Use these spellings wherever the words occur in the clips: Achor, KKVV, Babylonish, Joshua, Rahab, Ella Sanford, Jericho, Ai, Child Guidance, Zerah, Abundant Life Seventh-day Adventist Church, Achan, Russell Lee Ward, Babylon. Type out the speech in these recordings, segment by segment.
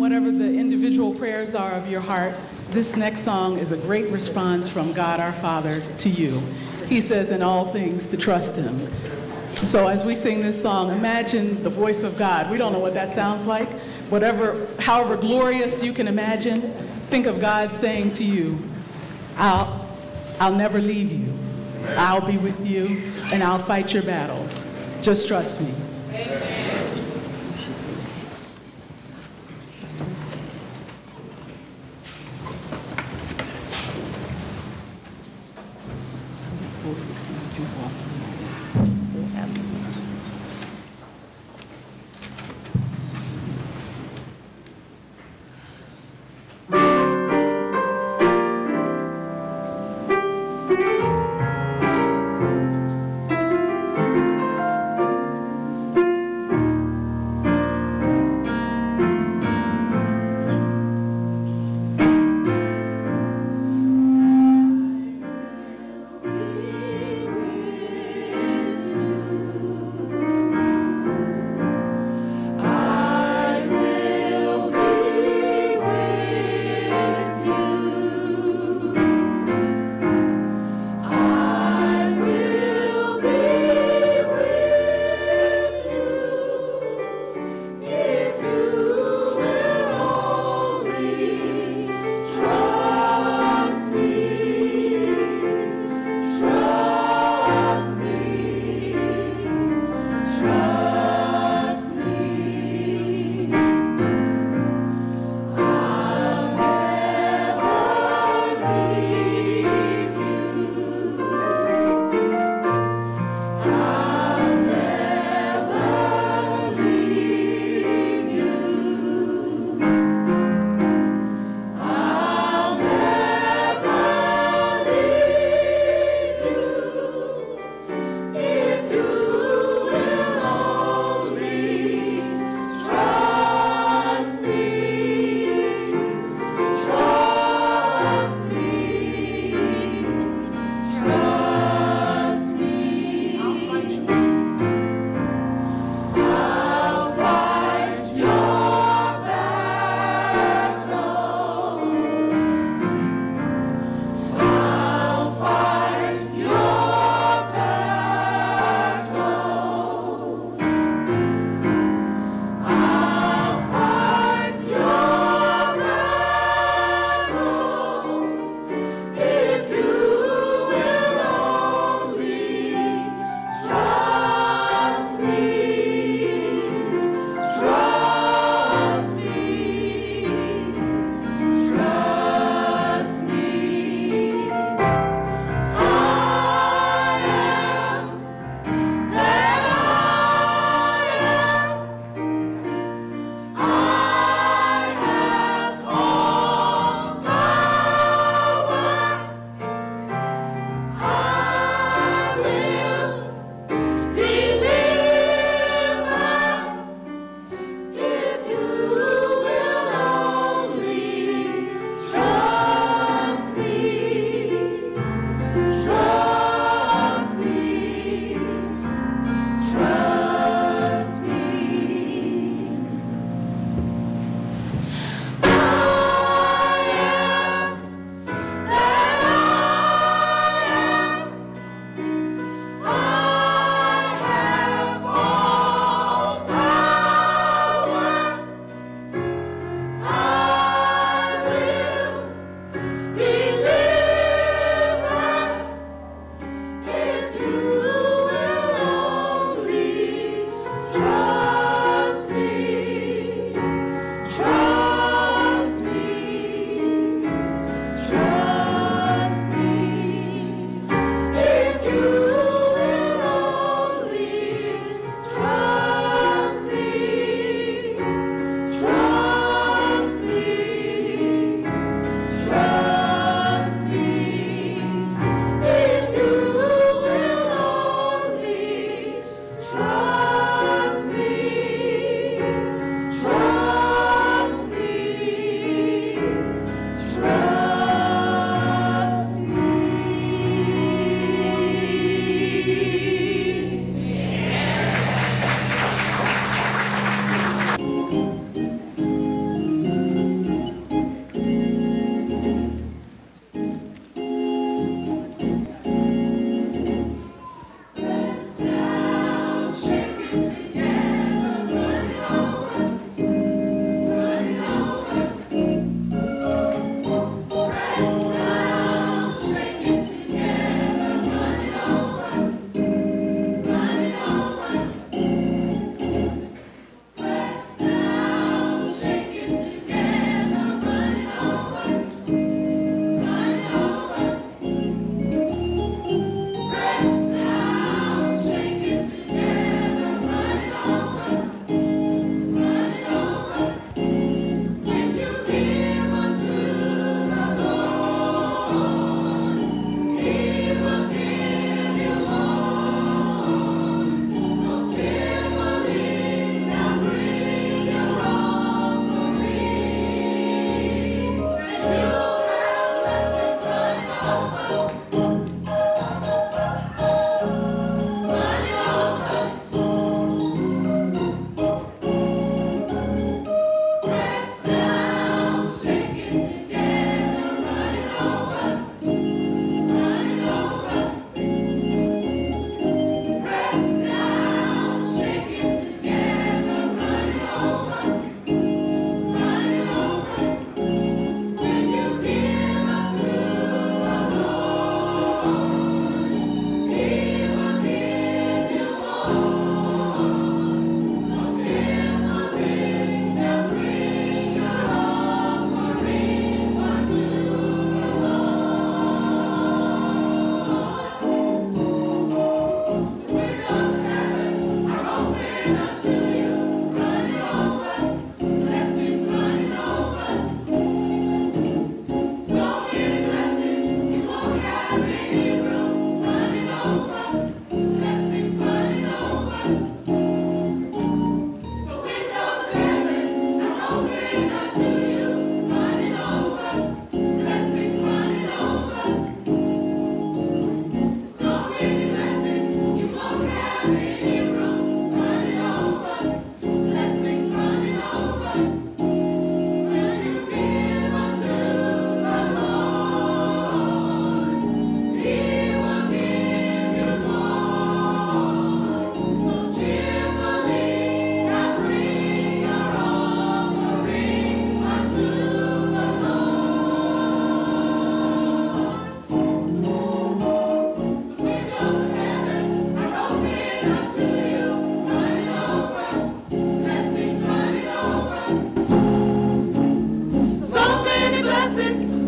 Whatever the individual prayers are of your heart, this next song is a great response from God our Father to you. He says in all things to trust him. So as we sing this song, imagine the voice of God. We don't know what that sounds like. Whatever, however glorious you can imagine, think of God saying to you, I'll never leave you. I'll be with you, and I'll fight your battles. Just trust me. Amen.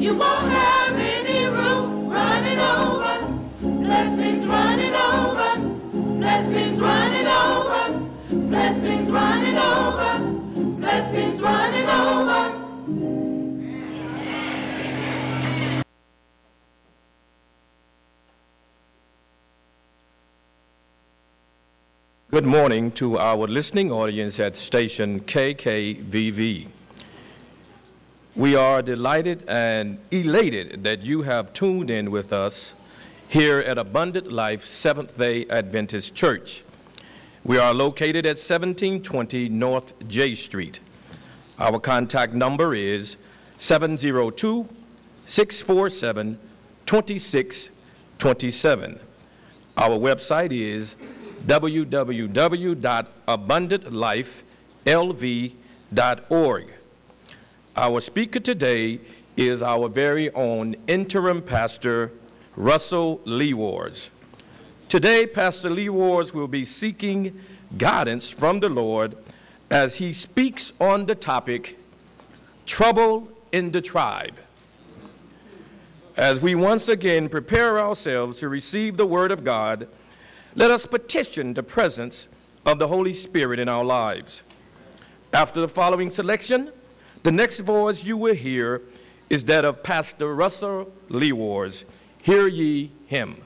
You won't have any room running over. Blessings running over. Blessings running over. Blessings running over. Blessings running over. Good morning to our listening audience at station KKVV. We are delighted and elated that you have tuned in with us here at Abundant Life Seventh-day Adventist Church. We are located at 1720 North J Street. Our contact number is 702-647-2627. Our website is www.abundantlifelv.org. Our speaker today is our very own interim pastor, Russell Lee Ward. Today, Pastor Lee Ward will be seeking guidance from the Lord as he speaks on the topic, Trouble in the Tribe. As we once again prepare ourselves to receive the Word of God, let us petition the presence of the Holy Spirit in our lives. After the following selection, the next voice you will hear is that of Pastor Russell Lee Ward. Hear ye him.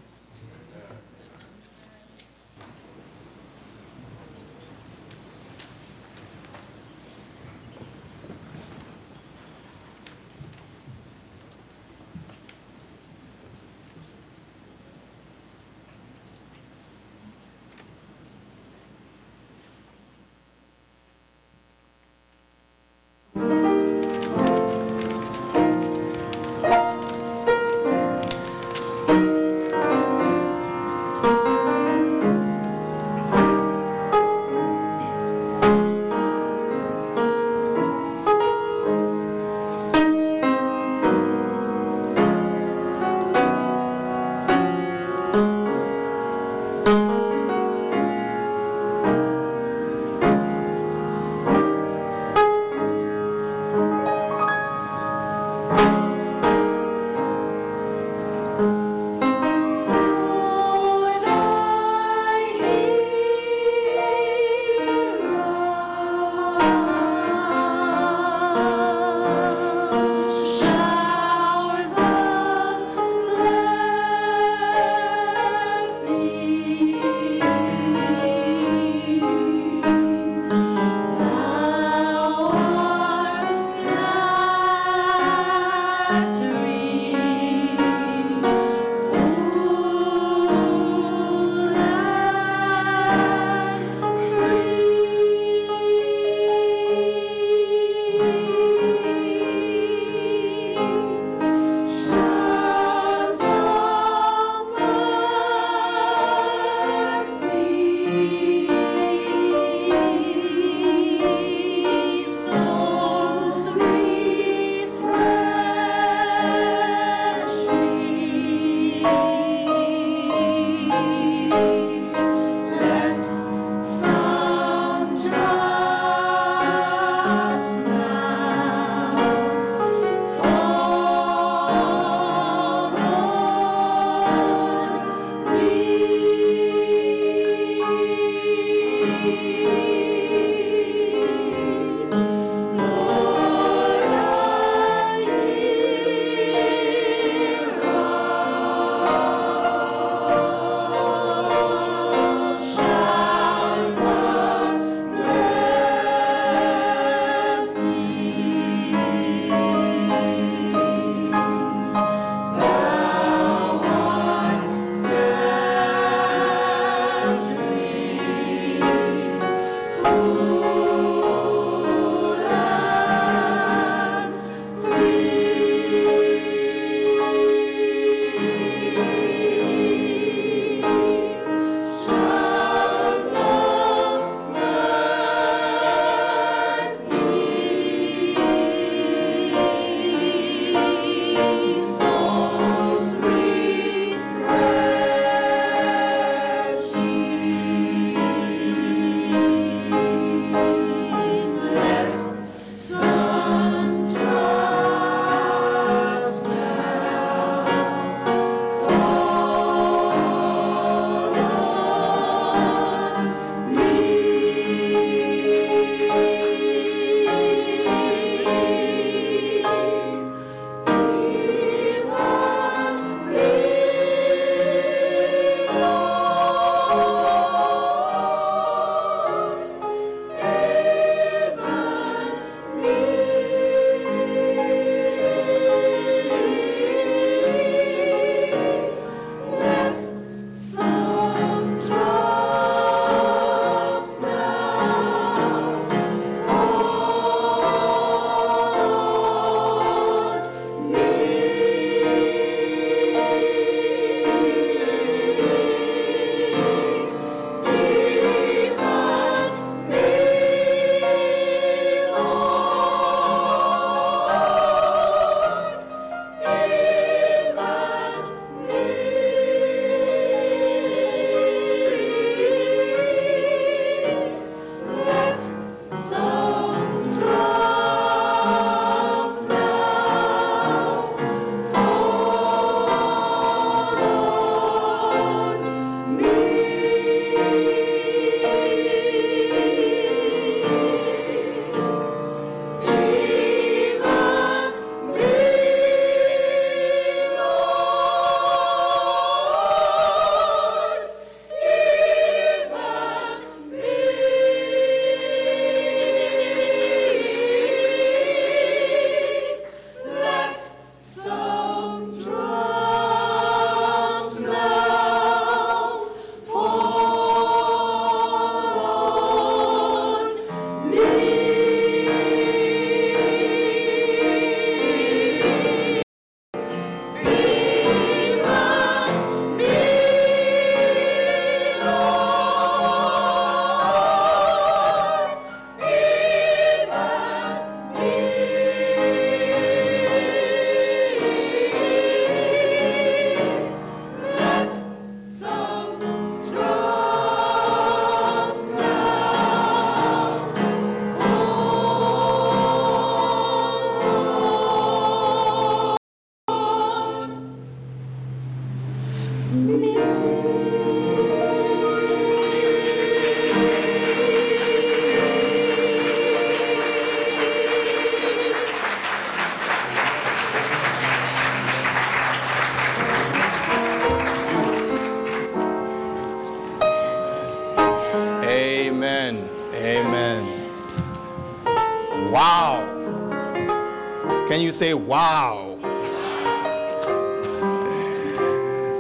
Can you say, wow?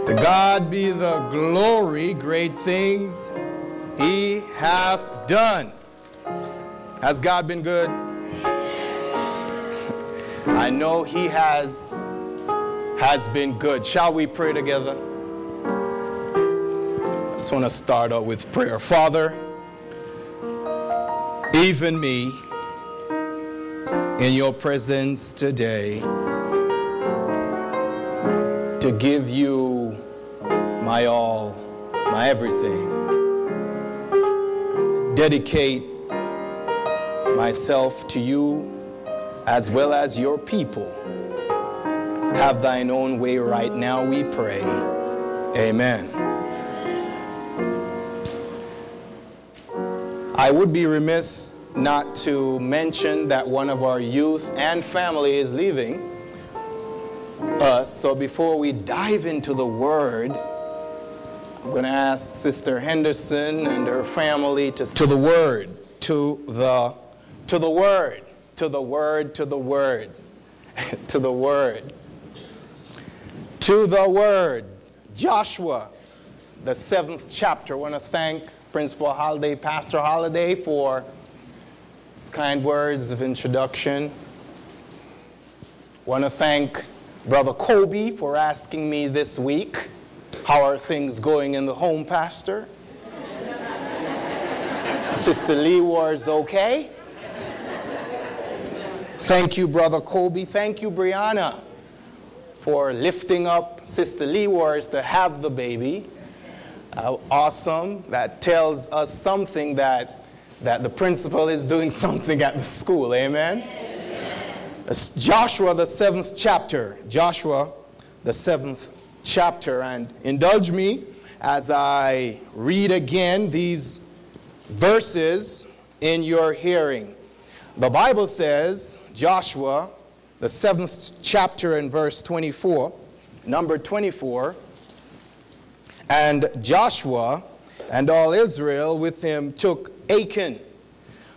To God be the glory, great things he hath done. Has God been good? I know he has been good. Shall we pray together? I just want to start out with prayer. Father, even me in your presence today to give you my all, my everything. Dedicate myself to you as well as your people. Have thine own way right now, we pray. Amen. I would be remiss not to mention that one of our youth and family is leaving us. So before we dive into the Word, I'm going to ask Sister Henderson and her family to the Word, to the Word, to the Word, to the Word, to the Word. To the Word, Joshua, the 7th chapter. I want to thank Principal Holiday, Pastor Holiday, for his kind words of introduction. I want to thank Brother Kobe for asking me this week, how are things going in the home, Pastor? Sister Lee Ward's okay? Thank you, Brother Kobe. Thank you, Brianna, for lifting up Sister Lee Ward's to have the baby. Awesome. That tells us something that the principal is doing something at the school. Amen? Amen. Joshua, the 7th chapter. Joshua, the 7th chapter. And indulge me as I read again these verses in your hearing. The Bible says, Joshua, the 7th chapter and verse 24, number 24, and Joshua and all Israel with him took Achan,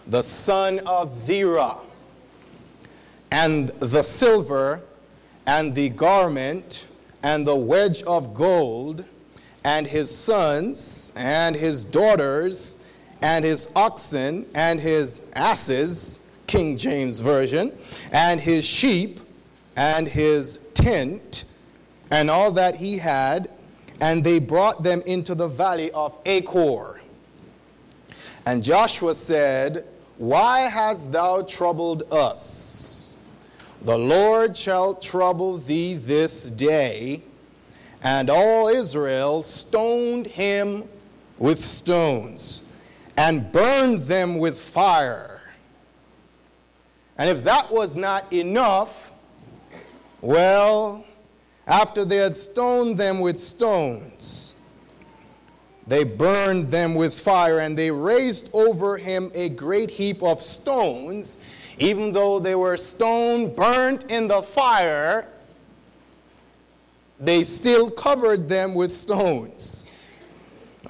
the son of Zerah, and the silver, and the garment, and the wedge of gold, and his sons, and his daughters, and his oxen, and his asses, King James Version, and his sheep, and his tent, and all that he had, and they brought them into the valley of Achor. And Joshua said, Why hast thou troubled us? The Lord shall trouble thee this day. And all Israel stoned him with stones, and burned them with fire. And if that was not enough, well, after they had stoned them with stones, they burned them with fire, and they raised over him a great heap of stones, even though they were stoned, burnt in the fire, they still covered them with stones,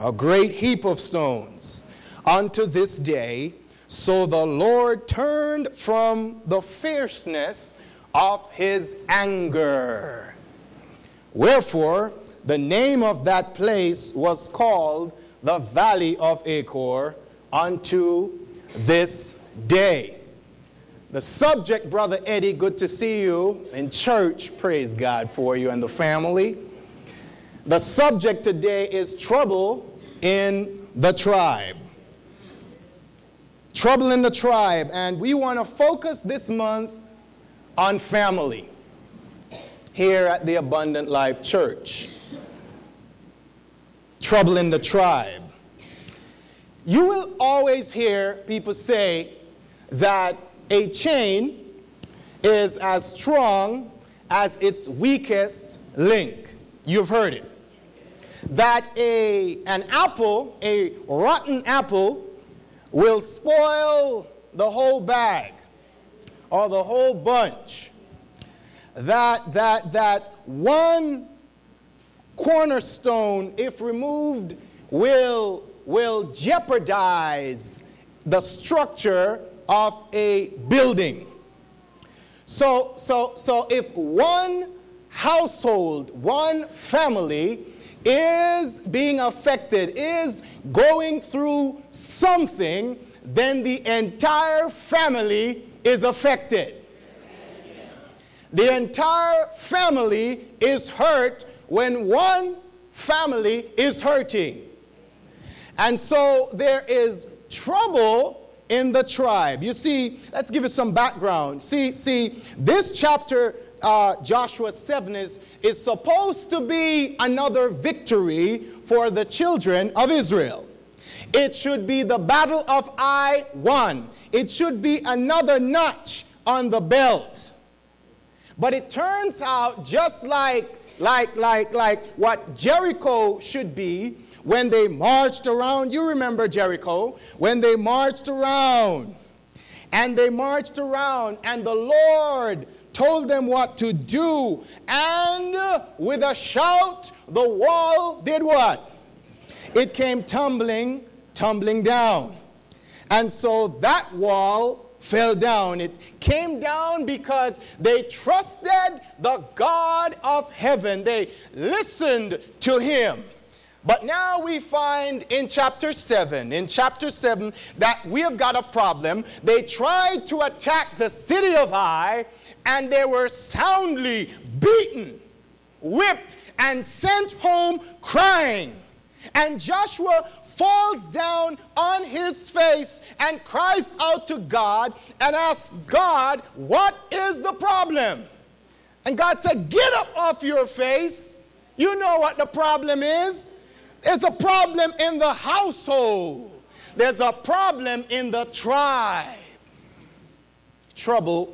a great heap of stones, unto this day. So the Lord turned from the fierceness of his anger. Wherefore, the name of that place was called the Valley of Achor unto this day. The subject, Brother Eddie, good to see you in church. Praise God for you and the family. The subject today is trouble in the tribe. Trouble in the tribe, and we want to focus this month on family here at the Abundant Life Church. Trouble in the tribe. You will always hear people say that a chain is as strong as its weakest link. You've heard it. That an apple, a rotten apple, will spoil the whole bag or the whole bunch. That one cornerstone, if removed, will jeopardize the structure of a building. So if one household, one family is being affected, is going through something, then the entire family is affected. The entire family is hurt when one family is hurting. And so there is trouble in the tribe. You see, let's give you some background. See, this chapter, Joshua 7, is supposed to be another victory for the children of Israel. It should be the battle of Ai won. It should be another notch on the belt. But it turns out just like what Jericho should be when they marched around. You remember Jericho, when they marched around. And they marched around, and the Lord told them what to do. And with a shout, the wall did what? It came tumbling down. And so that wall fell down. It came down because they trusted the God of heaven. They listened to him. But now we find in chapter 7 that we have got a problem. They tried to attack the city of Ai, and they were soundly beaten, whipped, and sent home crying. And Joshua falls down on his face and cries out to God and asks God, what is the problem? And God said, get up off your face. You know what the problem is. There's a problem in the household. There's a problem in the tribe. Trouble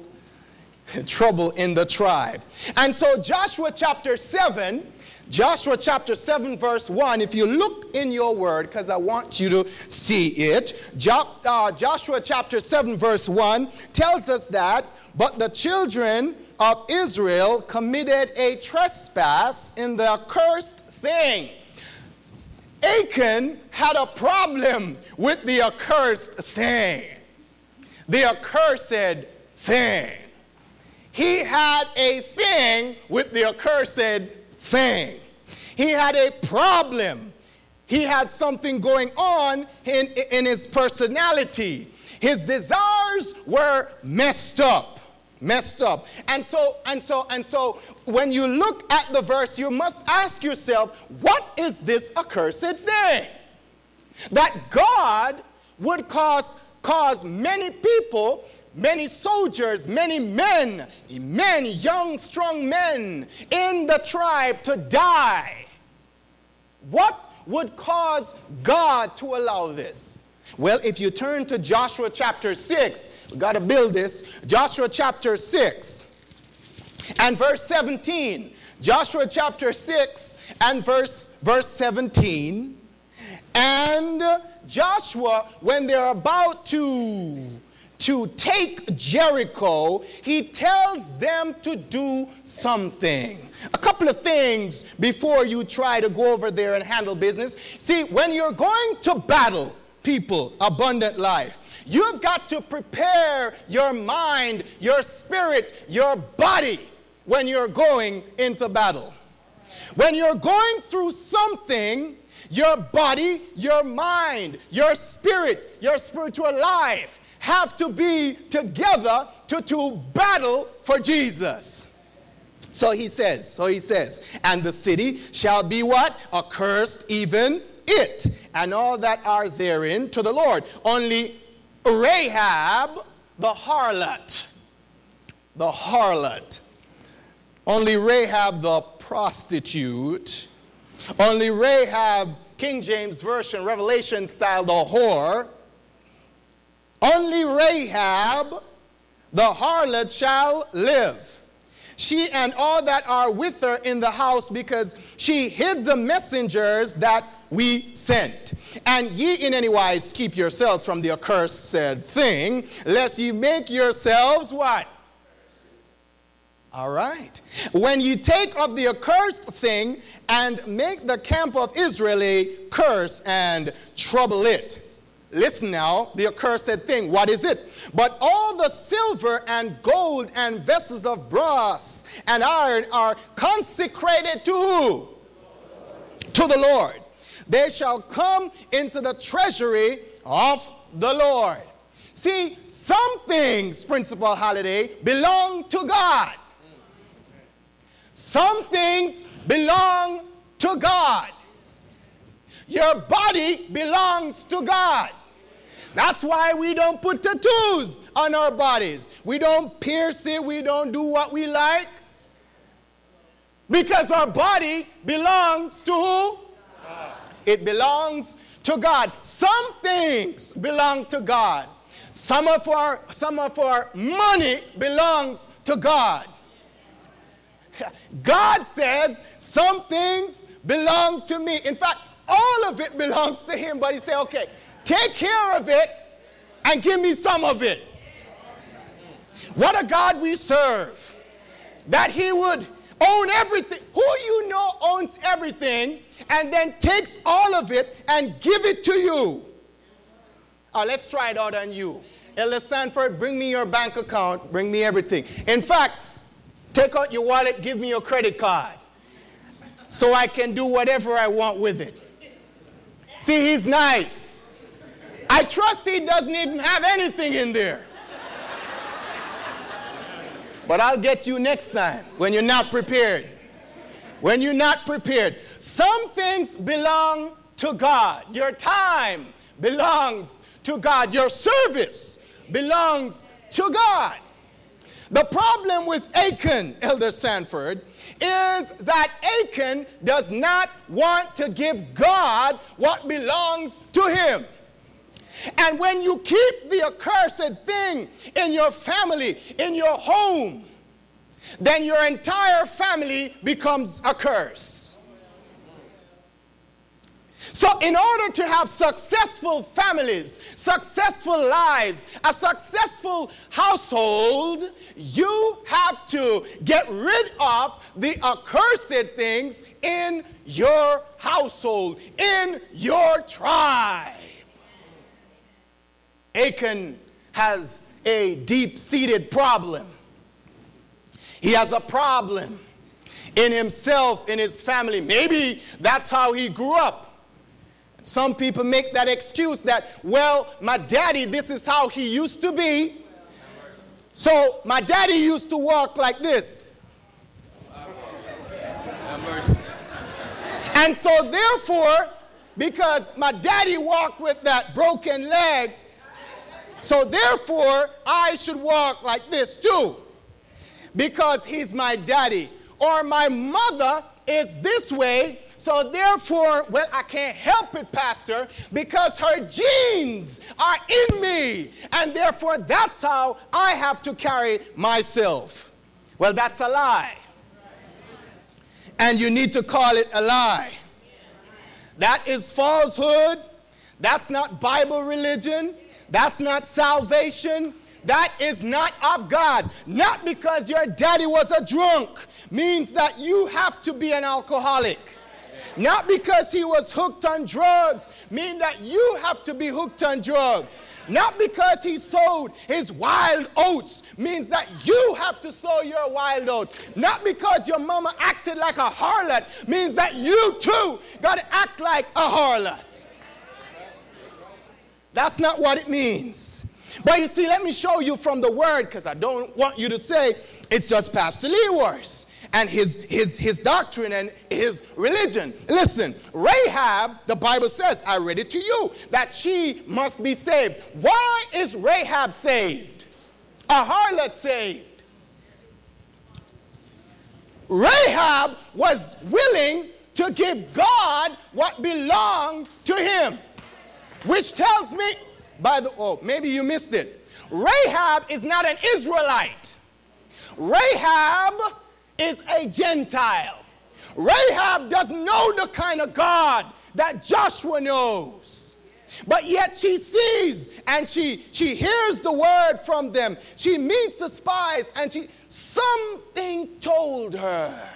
in the tribe. And so Joshua chapter 7 verse 1, if you look in your word, because I want you to see it, Joshua chapter 7 verse 1 tells us that, but the children of Israel committed a trespass in the accursed thing. Achan had a problem with the accursed thing. The accursed thing. He had a thing with the accursed thing. He had a problem. He had something going on in his personality. His desires were messed up. And so when you look at the verse, you must ask yourself, what is this accursed thing? That God would cause many people, many soldiers, many men, young, strong men in the tribe to die. What would cause God to allow this? Well, if you turn to Joshua chapter 6, we've got to build this. Joshua chapter 6 and verse 17. Joshua chapter 6 and verse 17. And Joshua, when they're about to take Jericho, he tells them to do something. A couple of things before you try to go over there and handle business. See, when you're going to battle, people, abundant life, you've got to prepare your mind, your spirit, your body when you're going into battle. When you're going through something, your body, your mind, your spirit, your spiritual life have to be together to battle for Jesus. So he says, and the city shall be what? Accursed, even it, and all that are therein to the Lord. Only Rahab, the harlot. Only Rahab, the prostitute. Only Rahab, King James Version, Revelation style, the whore. Only Rahab, the harlot, shall live. She and all that are with her in the house, because she hid the messengers that we sent. And ye in any wise keep yourselves from the accursed said thing, lest ye make yourselves what? All right. When ye take of the accursed thing and make the camp of Israel a curse and trouble it. Listen now, the accursed thing. What is it? But all the silver and gold and vessels of brass and iron are consecrated to who? To the Lord. They shall come into the treasury of the Lord. See, some things, Principal Holiday, belong to God. Some things belong to God. Your body belongs to God. That's why we don't put tattoos on our bodies. We don't pierce it. We don't do what we like. Because our body belongs to who? God. It belongs to God. Some things belong to God. Some of our money belongs to God. God says some things belong to me. In fact, all of it belongs to him. But he said, okay, take care of it and give me some of it. What a God we serve. That he would own everything. Who you know owns everything and then takes all of it and give it to you. Let's try it out on you. Ella Sanford, bring me your bank account. Bring me everything. In fact, take out your wallet. Give me your credit card so I can do whatever I want with it. See, he's nice. I trust he doesn't even have anything in there. But I'll get you next time when you're not prepared. When you're not prepared. Some things belong to God. Your time belongs to God. Your service belongs to God. The problem with Achan, Elder Sanford, is that Achan does not want to give God what belongs to him. And when you keep the accursed thing in your family, in your home, then your entire family becomes a curse. So in order to have successful families, successful lives, a successful household, you have to get rid of the accursed things in your household, in your tribe. Achan has a deep-seated problem. He has a problem in himself, in his family. Maybe that's how he grew up. Some people make that excuse that, well, my daddy, this is how he used to be. So my daddy used to walk like this. And so therefore, because my daddy walked with that broken leg, so therefore I should walk like this too. Because he's my daddy. Or my mother is this way. So therefore, well, I can't help it, Pastor, because her genes are in me. And therefore, that's how I have to carry myself. Well, that's a lie. And you need to call it a lie. That is falsehood. That's not Bible religion. That's not salvation. That is not of God. Not because your daddy was a drunk means that you have to be an alcoholic. Not because he was hooked on drugs, mean that you have to be hooked on drugs. Not because he sowed his wild oats, means that you have to sow your wild oats. Not because your mama acted like a harlot, means that you too got to act like a harlot. That's not what it means. But you see, let me show you from the word, because I don't want you to say it's just Pastor Lee Ward's and his doctrine and his religion. Listen, Rahab, the Bible says, I read it to you, that she must be saved. Why is Rahab saved? A harlot saved. Rahab was willing to give God what belonged to him. Which tells me, maybe you missed it. Rahab is not an Israelite. Rahab is a Gentile. Rahab doesn't know the kind of God that Joshua knows. But yet she sees and she hears the word from them. She meets the spies and something told her.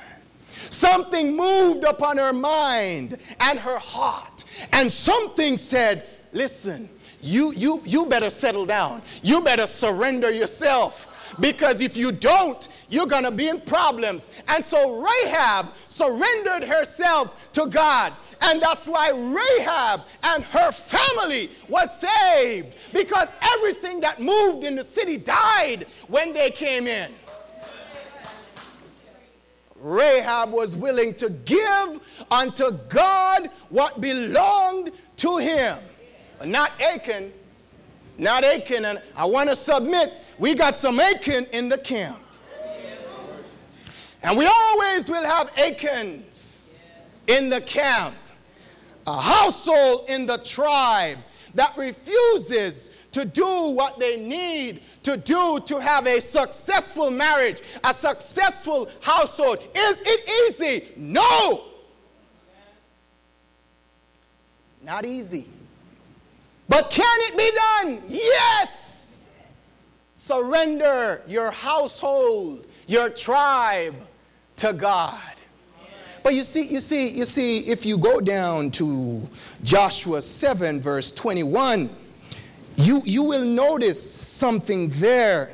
Something moved upon her mind and her heart. And something said, listen, you better settle down. You better surrender yourself, because if you don't, you're going to be in problems. And so Rahab surrendered herself to God. And that's why Rahab and her family was saved, because everything that moved in the city died when they came in. Rahab was willing to give unto God what belonged to him. Not Achan. And I want to submit, we got some Achan in the camp. And we always will have Achans in the camp. A household in the tribe that refuses to do what they need to do to have a successful marriage, a successful household. Is it easy? No. Not easy. But can it be done? Yes. Surrender your household, your tribe to God. But you see, if you go down to Joshua 7, verse 21, you will notice something there.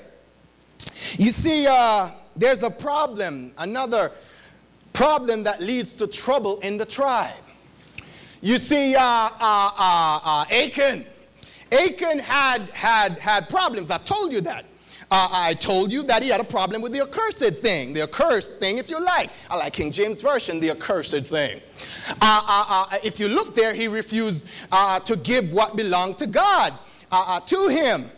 You see, there's a problem, another problem that leads to trouble in the tribe. You see, Achan had problems. I told you that. I told you that he had a problem with the accursed thing, if you like. I like King James Version, the accursed thing. If you look there, he refused to give what belonged to God to him.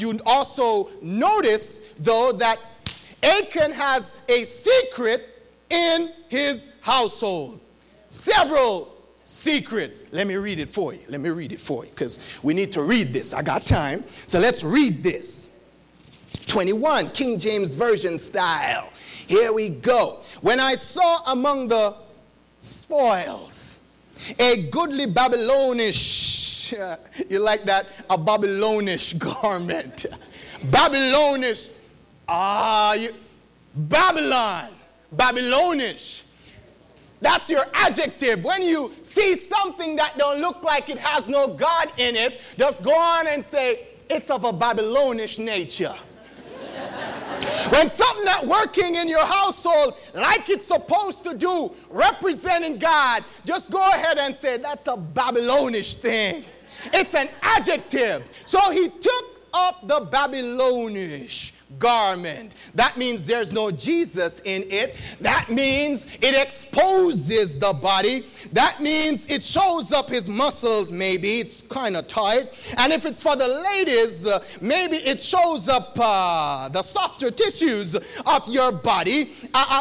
You also notice, though, that Achan has a secret in his household. Several secrets. Let me read it for you, because we need to read this. I got time. So let's read this. 21, King James Version style. Here we go. When I saw among the spoils a goodly Babylonish, you like that? A Babylonish garment. Babylonish, Babylon, Babylonish. That's your adjective. When you see something that don't look like it has no God in it, just go on and say, it's of a Babylonish nature. When something not working in your household like it's supposed to do, representing God, just go ahead and say, that's a Babylonish thing. It's an adjective. So he took off the Babylonish garment. That means there's no Jesus in it. That means it exposes the body. That means it shows up his muscles, maybe. It's kind of tight. And if it's for the ladies, maybe it shows up the softer tissues of your body.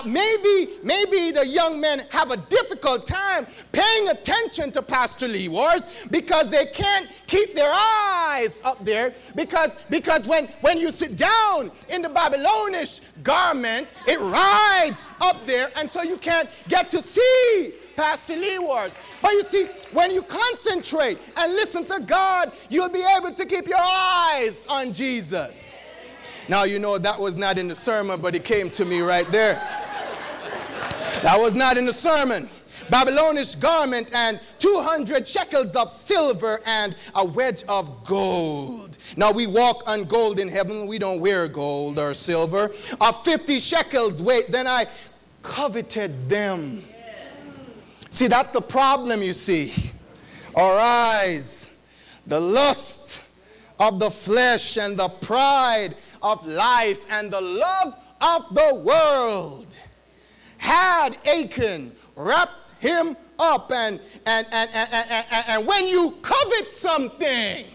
Maybe the young men have a difficult time paying attention to Pastor Lee Wars because they can't keep their eyes up there, because when you sit down in the Babylonish garment, it rides up there, and so you can't get to see Pastor Leewards. But you see, when you concentrate and listen to God, you'll be able to keep your eyes on Jesus. Now, you know, that was not in the sermon, but it came to me right there. That was not in the sermon. Babylonish garment and 200 shekels of silver and a wedge of gold. Now we walk on gold in heaven. We don't wear gold or silver. Of 50 shekels weight. Then I coveted them. See, that's the problem, you see. Our eyes, the lust of the flesh and the pride of life and the love of the world had Achan wrapped him up, and when you covet something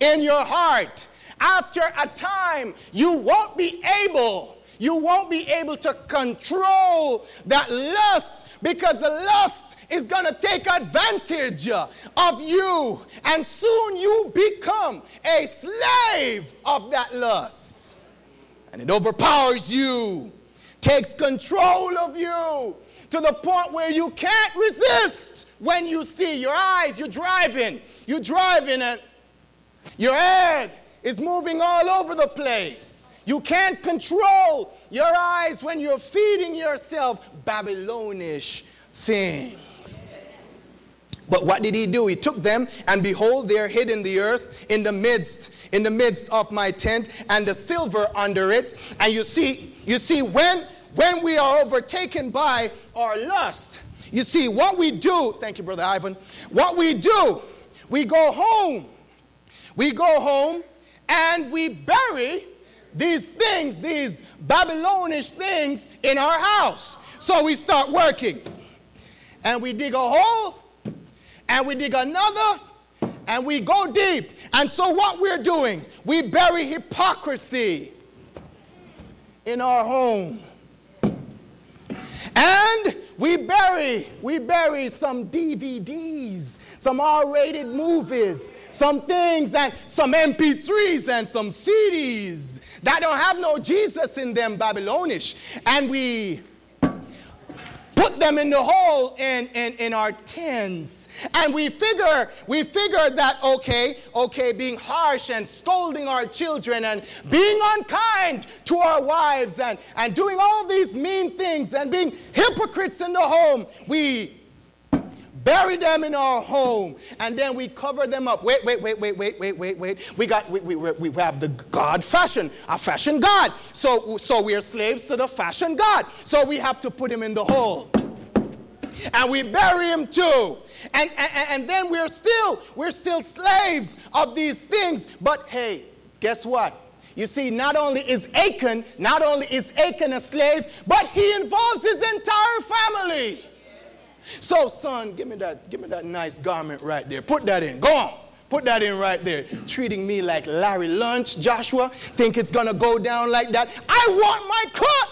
in your heart, after a time you won't be able to control that lust, because the lust is going to take advantage of you, and soon you become a slave of that lust, and it overpowers you, takes control of you, to the point where you can't resist. When you see your eyes, you're driving, and your head is moving all over the place. You can't control your eyes when you're feeding yourself Babylonish things. But what did he do? He took them, and behold, they are hid in the earth, in the midst of my tent, and the silver under it. And you see, when we are overtaken by our lust, you see, what we do, thank you, Brother Ivan, what we do, we go home, and we bury these things, these Babylonish things in our house. So we start working, and we dig a hole, and we dig another, and we go deep. And so what we're doing, we bury hypocrisy in our home. And we bury some DVDs, some R-rated movies, some things, and some MP3s and some CDs that don't have no Jesus in them, Babylonish. And we put them in the hole in our tents. And we figure that, okay, being harsh and scolding our children and being unkind to our wives and doing all these mean things and being hypocrites in the home, we bury them in our home, and then we cover them up. Wait. We have the God fashion, a fashion God. So we are slaves to the fashion God. So we have to put him in the hole, and we bury him too. And then we're still slaves of these things. But hey, guess what? You see, not only is Achan a slave, but he involves his entire family. So, son, give me that nice garment right there. Put that in. Go on. Put that in right there. Treating me like Larry Lunch, Joshua. Think it's going to go down like that. I want my cut.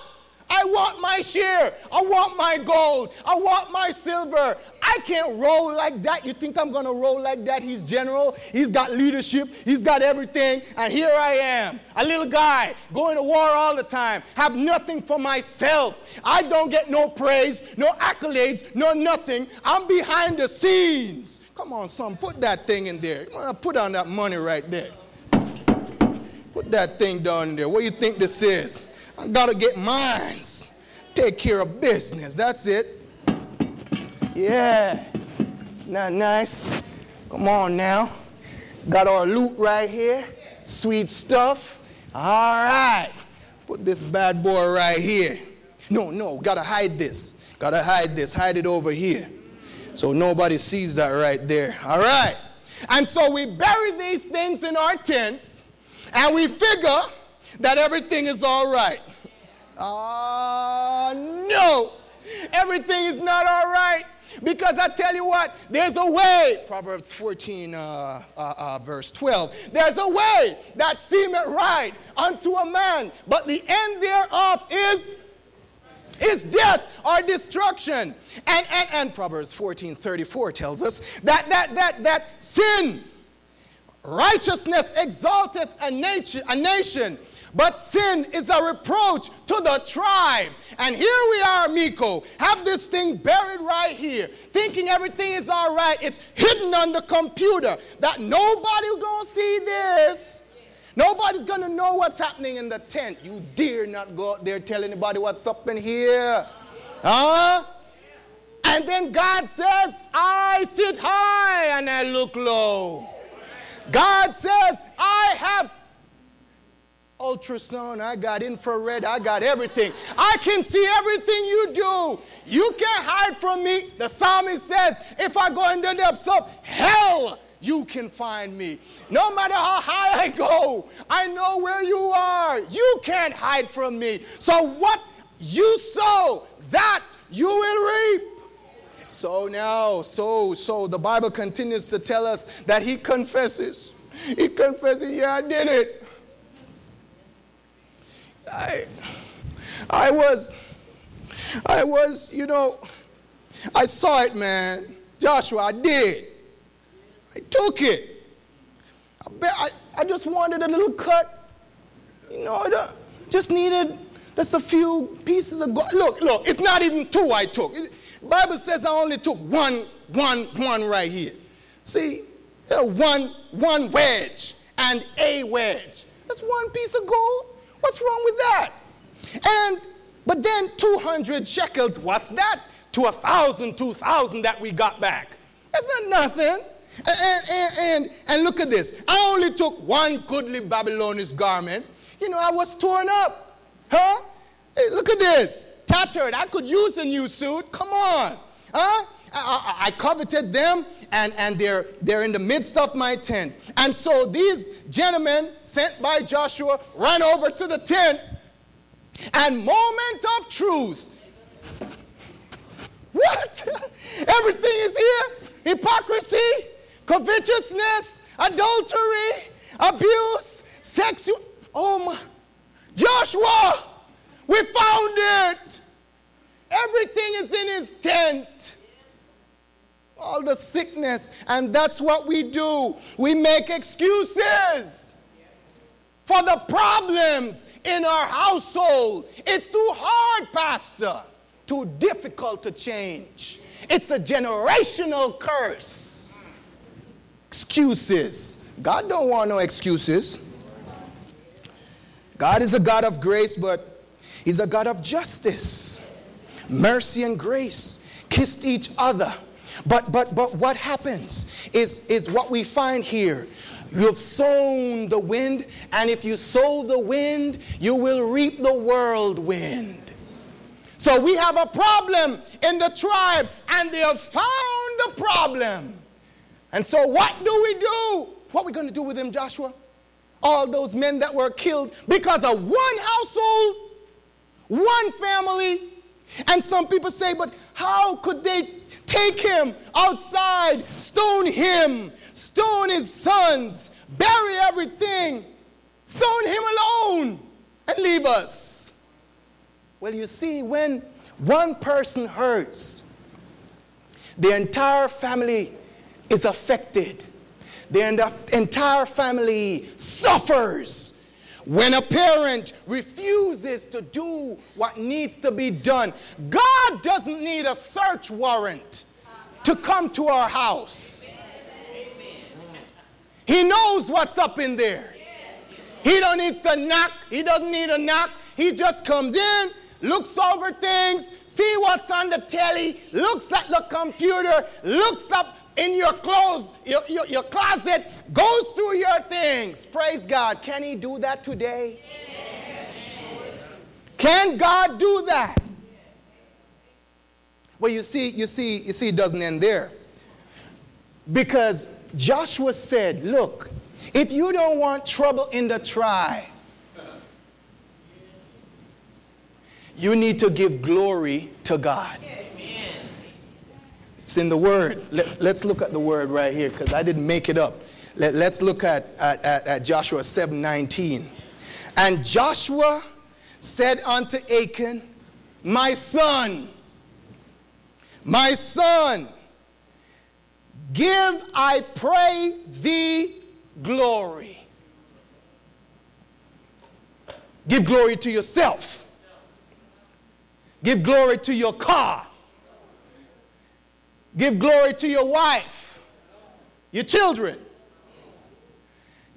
I want my share. I want my gold. I want my silver. I can't roll like that. You think I'm going to roll like that? He's general. He's got leadership. He's got everything. And here I am, a little guy, going to war all the time, have nothing for myself. I don't get no praise, no accolades, no nothing. I'm behind the scenes. Come on, son, put that thing in there. Put on that money right there. Put that thing down in there. What do you think this is? I gotta get mines. Take care of business. That's it. Yeah. Not nice. Come on now. Got our loot right here. Sweet stuff. All right. Put this bad boy right here. No. Gotta hide this. Hide it over here. So nobody sees that right there. All right. And so we bury these things in our tents, and we figure that everything is all right. No. Everything is not all right. Because I tell you what, there's a way. Proverbs 14, verse 12. There's a way that seemeth right unto a man, but the end thereof is death or destruction. And Proverbs 14:34 tells us that sin, righteousness exalteth a nation. But sin is a reproach to the tribe. And here we are, Miko, have this thing buried right here, thinking everything is all right. It's hidden on the computer that nobody's going to see this. Nobody's going to know what's happening in the tent. You dare not go out there tell anybody what's up in here. Huh? And then God says, I sit high and I look low. God says, I have ultrasound, I got infrared, I got everything. I can see everything you do. You can't hide from me. The psalmist says, if I go into the depths of hell, you can find me. No matter how high I go, I know where you are. You can't hide from me. So what you sow, that you will reap. So now, so the Bible continues to tell us that he confesses. He confesses, yeah, I did it. I was, I saw it, man. Joshua, I did. I took it. I just wanted a little cut. Just needed just a few pieces of gold. Look, it's not even two I took. Bible says I only took one right here. See, one wedge and a wedge. That's one piece of gold. What's wrong with that? But then 200 shekels, what's that? To 1,000, 2,000 that we got back. That's not nothing. And look at this. I only took one goodly Babylonish garment. You know, I was torn up. Huh? Hey, look at this. Tattered. I could use a new suit. Come on. Huh? I coveted them, and they're in the midst of my tent. And so these gentlemen sent by Joshua ran over to the tent. And moment of truth. What? Everything is here. Hypocrisy, covetousness, adultery, abuse, sexual. Oh my. Joshua, we found it. Everything is in his tent. All the sickness. And that's what we do. We make excuses for the problems in our household. It's too hard, Pastor. Too difficult to change. It's a generational curse. Excuses. God don't want no excuses. God is a God of grace, but he's a God of justice. Mercy and grace kissed each other. But what happens is what we find here. You've sown the wind, and if you sow the wind, you will reap the whirlwind. So we have a problem in the tribe, and they have found the problem. And so what do we do? What are we going to do with him, Joshua? All those men that were killed because of one household, one family. And some people say, but how could they take him outside, stone him, stone his sons, bury everything, stone him alone, and leave us? Well, you see, when one person hurts, the entire family is affected. The entire family suffers. When a parent refuses to do what needs to be done, God doesn't need a search warrant to come to our house. Amen. He knows what's up in there. He don't need to knock. He doesn't need a knock. He just comes in, looks over things, see what's on the telly, looks at the computer, looks up in your clothes, your closet, goes through your things. Praise God. Can he do that today? Yes. Can God do that? Well, you see, it doesn't end there. Because Joshua said, look, if you don't want trouble in the tribe, you need to give glory to God. It's in the Word. Let's look at the Word right here, because I didn't make it up. Let's look at Joshua 7:19. And Joshua said unto Achan, my son, give, I pray thee, glory. Give glory to yourself. Give glory to your car. Give glory to your wife, your children.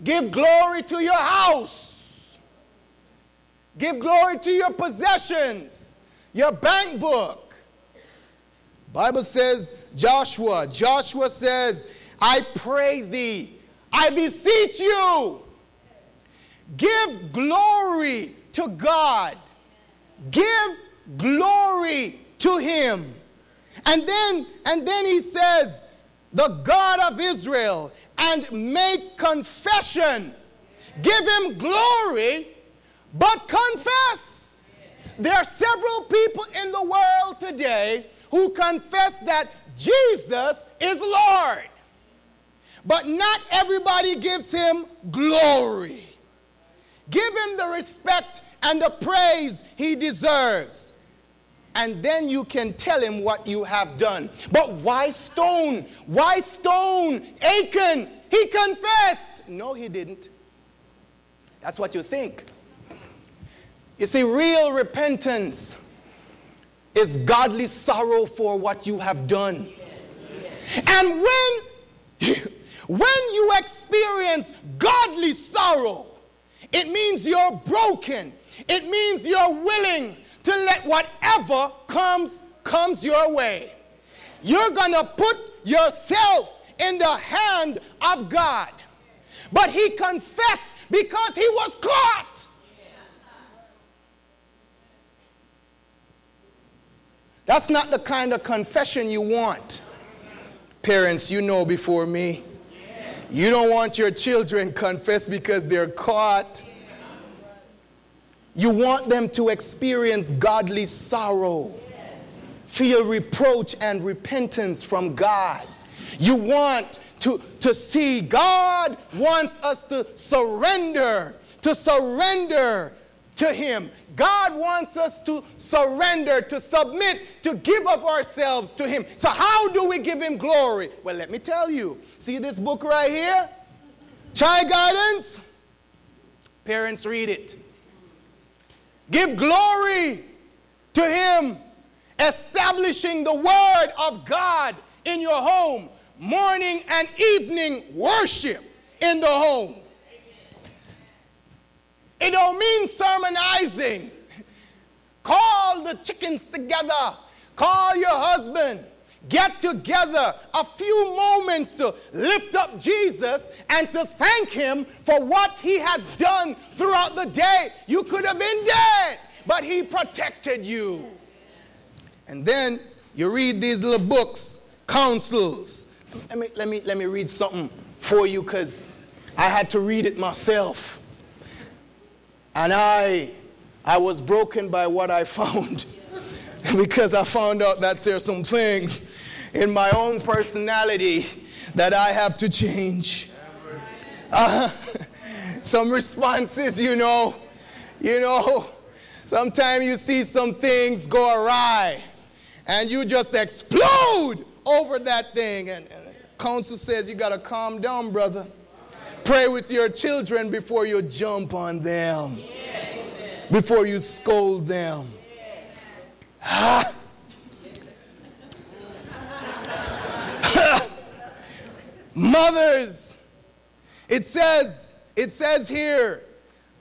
Give glory to your house. Give glory to your possessions, your bank book. Bible says, Joshua says, I pray thee, I beseech you. Give glory to God. Give glory to him. And then he says, the God of Israel, and make confession. Give him glory, but confess. There are several people in the world today who confess that Jesus is Lord. But not everybody gives him glory. Give him the respect and the praise he deserves. And then you can tell him what you have done. But why stone? Why stone Achan? He confessed. No, he didn't. That's what you think. You see, real repentance is godly sorrow for what you have done. And when you experience godly sorrow, it means you're broken. It means you're willing to let whatever comes your way. You're going to put yourself in the hand of God. But he confessed because he was caught. That's not the kind of confession you want. Parents, you know before me. You don't want your children confessed because they're caught. You want them to experience godly sorrow, feel reproach and repentance from God. You want to see God wants us to surrender to him. God wants us to surrender, to submit, to give up ourselves to him. So how do we give him glory? Well, let me tell you. See this book right here? Child Guidance. Parents, read it. Give glory to him, establishing the word of God in your home. Morning and evening worship in the home. It don't mean sermonizing. Call the chickens together. Call your husband. Get together a few moments to lift up Jesus and to thank him for what he has done throughout the day. You could have been dead, but he protected you. And then you read these little books, counsels. Let me read something for you because I had to read it myself. And I was broken by what I found because I found out that there are some things in my own personality that I have to change. Some responses, you know, sometimes you see some things go awry and you just explode over that thing. And counsel says you got to calm down, brother. Pray with your children before you jump on them, before you scold them. Ha! Mothers, it says here,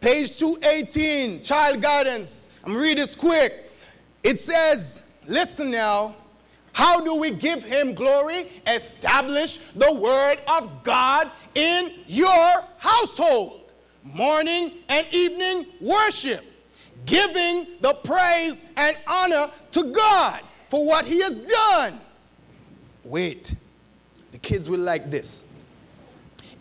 page 218, Child Guidance. I'm reading this quick. It says, listen now. How do we give him glory? Establish the word of God in your household. Morning and evening worship. Giving the praise and honor to God for what he has done. Wait. The kids will like this.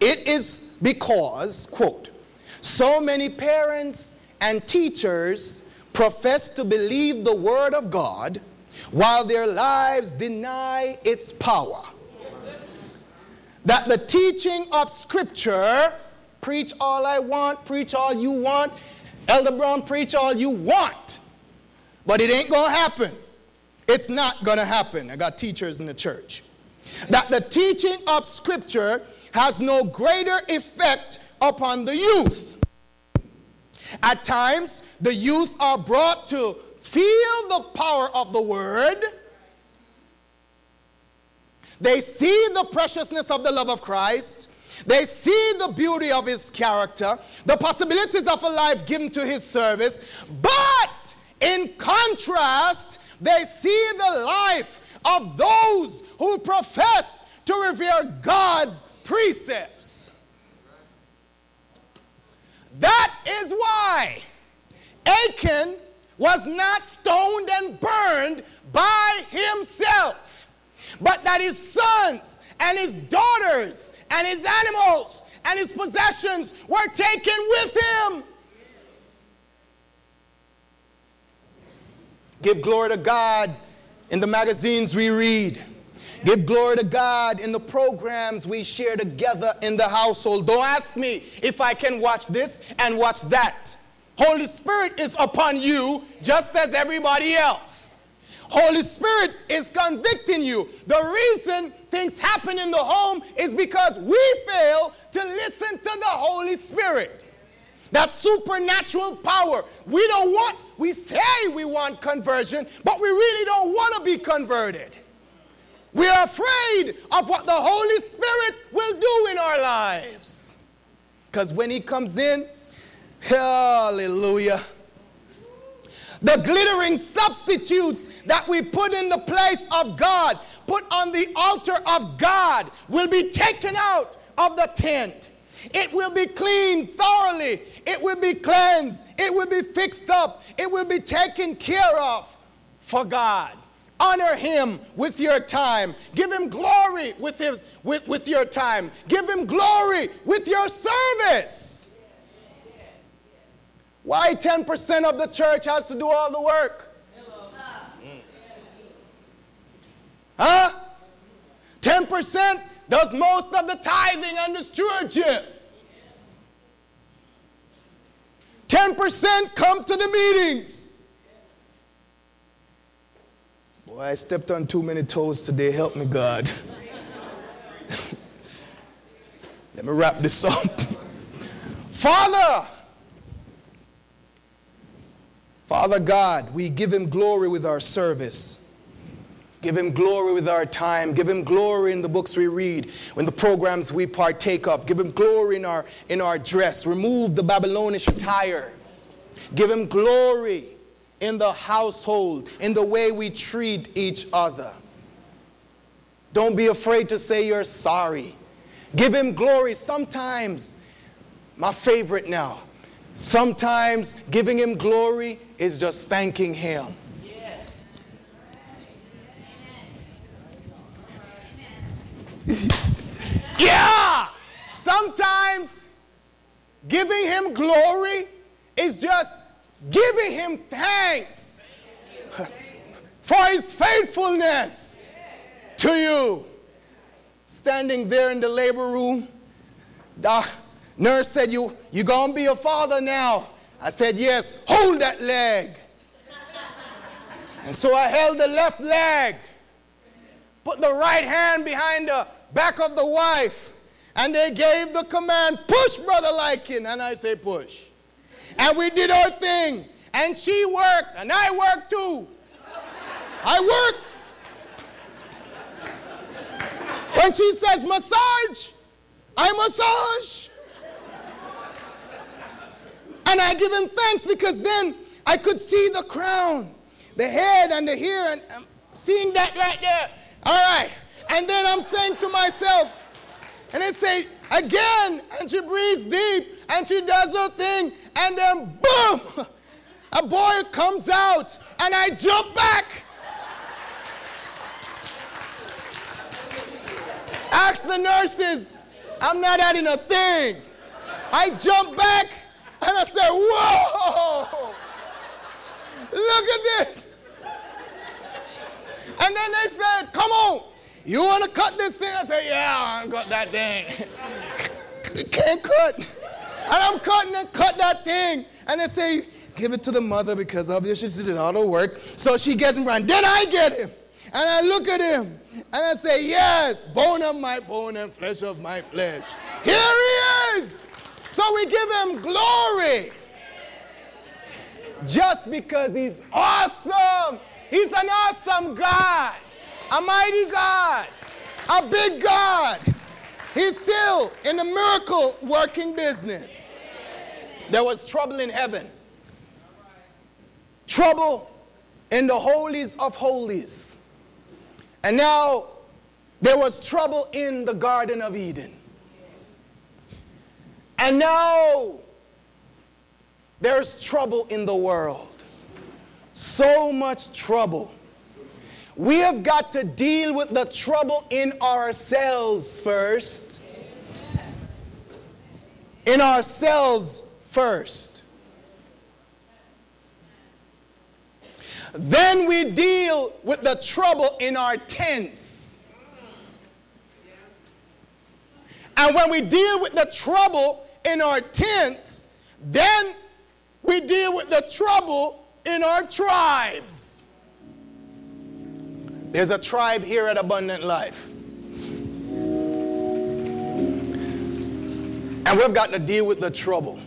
It is because, quote, so many parents and teachers profess to believe the word of God while their lives deny its power. That the teaching of Scripture, preach all I want, preach all you want, Elder Brown, preach all you want, but it ain't going to happen. It's not going to happen. I got teachers in the church. That the teaching of Scripture has no greater effect upon the youth. At times, the youth are brought to feel the power of the word. They see the preciousness of the love of Christ. They see the beauty of his character, the possibilities of a life given to his service. But in contrast, they see the life of those who profess to revere God's precepts. That is why Achan was not stoned and burned by himself, but that his sons and his daughters and his animals and his possessions were taken with him. Give glory to God in the magazines we read. Give glory to God in the programs we share together in the household. Don't ask me if I can watch this and watch that. Holy Spirit is upon you just as everybody else. Holy Spirit is convicting you. The reason things happen in the home is because we fail to listen to the Holy Spirit. That supernatural power. We say we want conversion, but we really don't want to be converted. We are afraid of what the Holy Spirit will do in our lives. Because when he comes in, hallelujah. The glittering substitutes that we put in the place of God, put on the altar of God, will be taken out of the tent. It will be cleaned thoroughly. It will be cleansed. It will be fixed up. It will be taken care of for God. Honor him with your time. Give him glory with your time. Give him glory with your service. Why 10% of the church has to do all the work? Huh? 10% does most of the tithing and the stewardship. 10% come to the meetings. Boy, I stepped on too many toes today. Help me, God. Let me wrap this up. Father God, we give him glory with our service. Give him glory with our time. Give him glory in the books we read, in the programs we partake of. Give him glory in our dress. Remove the Babylonish attire. Give him glory in the household, in the way we treat each other. Don't be afraid to say you're sorry. Give him glory. Sometimes, my favorite now, sometimes giving him glory is just thanking him. Yeah! Sometimes giving him glory is just giving him thanks for his faithfulness to you. Standing there in the labor room, the nurse said, you gonna be a father now? I said, yes, hold that leg. And so I held the left leg, put the right hand behind the back of the wife, and they gave the command, push, Brother Lycan, and I say push. And we did our thing, and she worked, and I worked too. I work. When she says massage, I massage. And I give him thanks, because then I could see the crown, the head, and the hair, and I'm seeing that right there. All right. And then I'm saying to myself, and I say, again, and she breathes deep, and she does her thing, and then boom, a boy comes out, and I jump back. Ask the nurses, I'm not adding a thing. I jump back, and I say, whoa, look at this. And then they said, come on, you want to cut this thing? I said, yeah, I cut that thing. Can't cut. And I'm cutting and cut that thing. And they say, give it to the mother, because obviously she did all the work. So she gets him right. Then I get him. And I look at him. And I say, yes, bone of my bone and flesh of my flesh. Here he is. So we give him glory. Just because he's awesome. He's an awesome God. A mighty God, a big God. He's still in the miracle working business. There was trouble in heaven. Trouble in the holies of holies. And now there was trouble in the Garden of Eden. And now there's trouble in the world. So much trouble. We have got to deal with the trouble in ourselves first. In ourselves first. Then we deal with the trouble in our tents. And when we deal with the trouble in our tents, then we deal with the trouble in our tribes. There's a tribe here at Abundant Life. And we've got to deal with the trouble.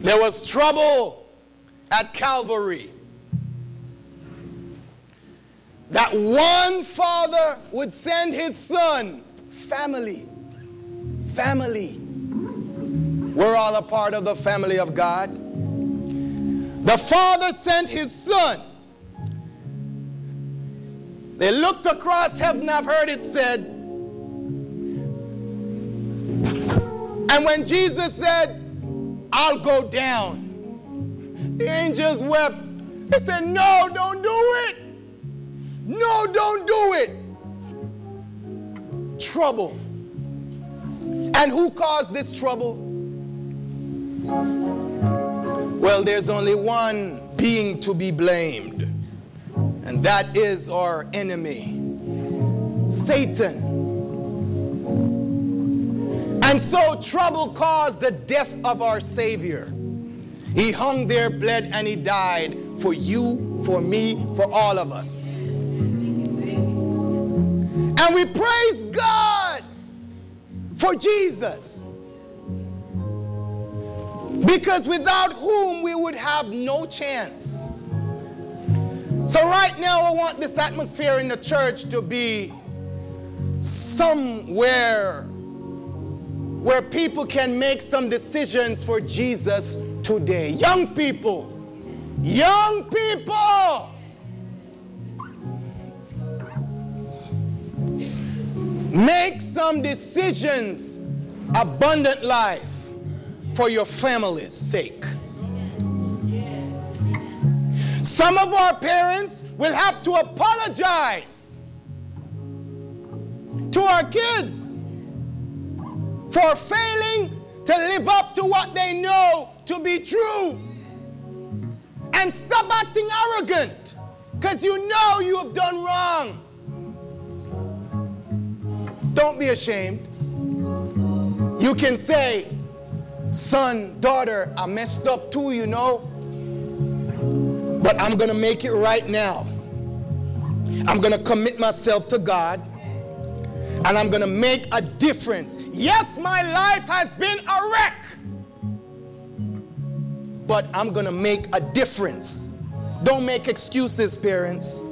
There was trouble at Calvary. That one father would send his son. Family. We're all a part of the family of God. The Father sent his Son. They looked across heaven, I've heard it said. And when Jesus said, I'll go down, the angels wept. They said, no, don't do it. No, don't do it. Trouble. And who caused this trouble? Well, there's only one being to be blamed, and that is our enemy, Satan. And so trouble caused the death of our Savior. He hung there, bled, and he died for you, for me, for all of us. And we praise God for Jesus, because without whom we would have no chance. So right now I want this atmosphere in the church to be somewhere where people can make some decisions for Jesus today. Young people, make some decisions, abundant life, for your family's sake. Some of our parents will have to apologize to our kids for failing to live up to what they know to be true. And stop acting arrogant, because you know you have done wrong. Don't be ashamed. You can say, son, daughter, I messed up too, you know, but I'm going to make it right now. I'm going to commit myself to God, and I'm going to make a difference. Yes, my life has been a wreck, but I'm going to make a difference. Don't make excuses, parents.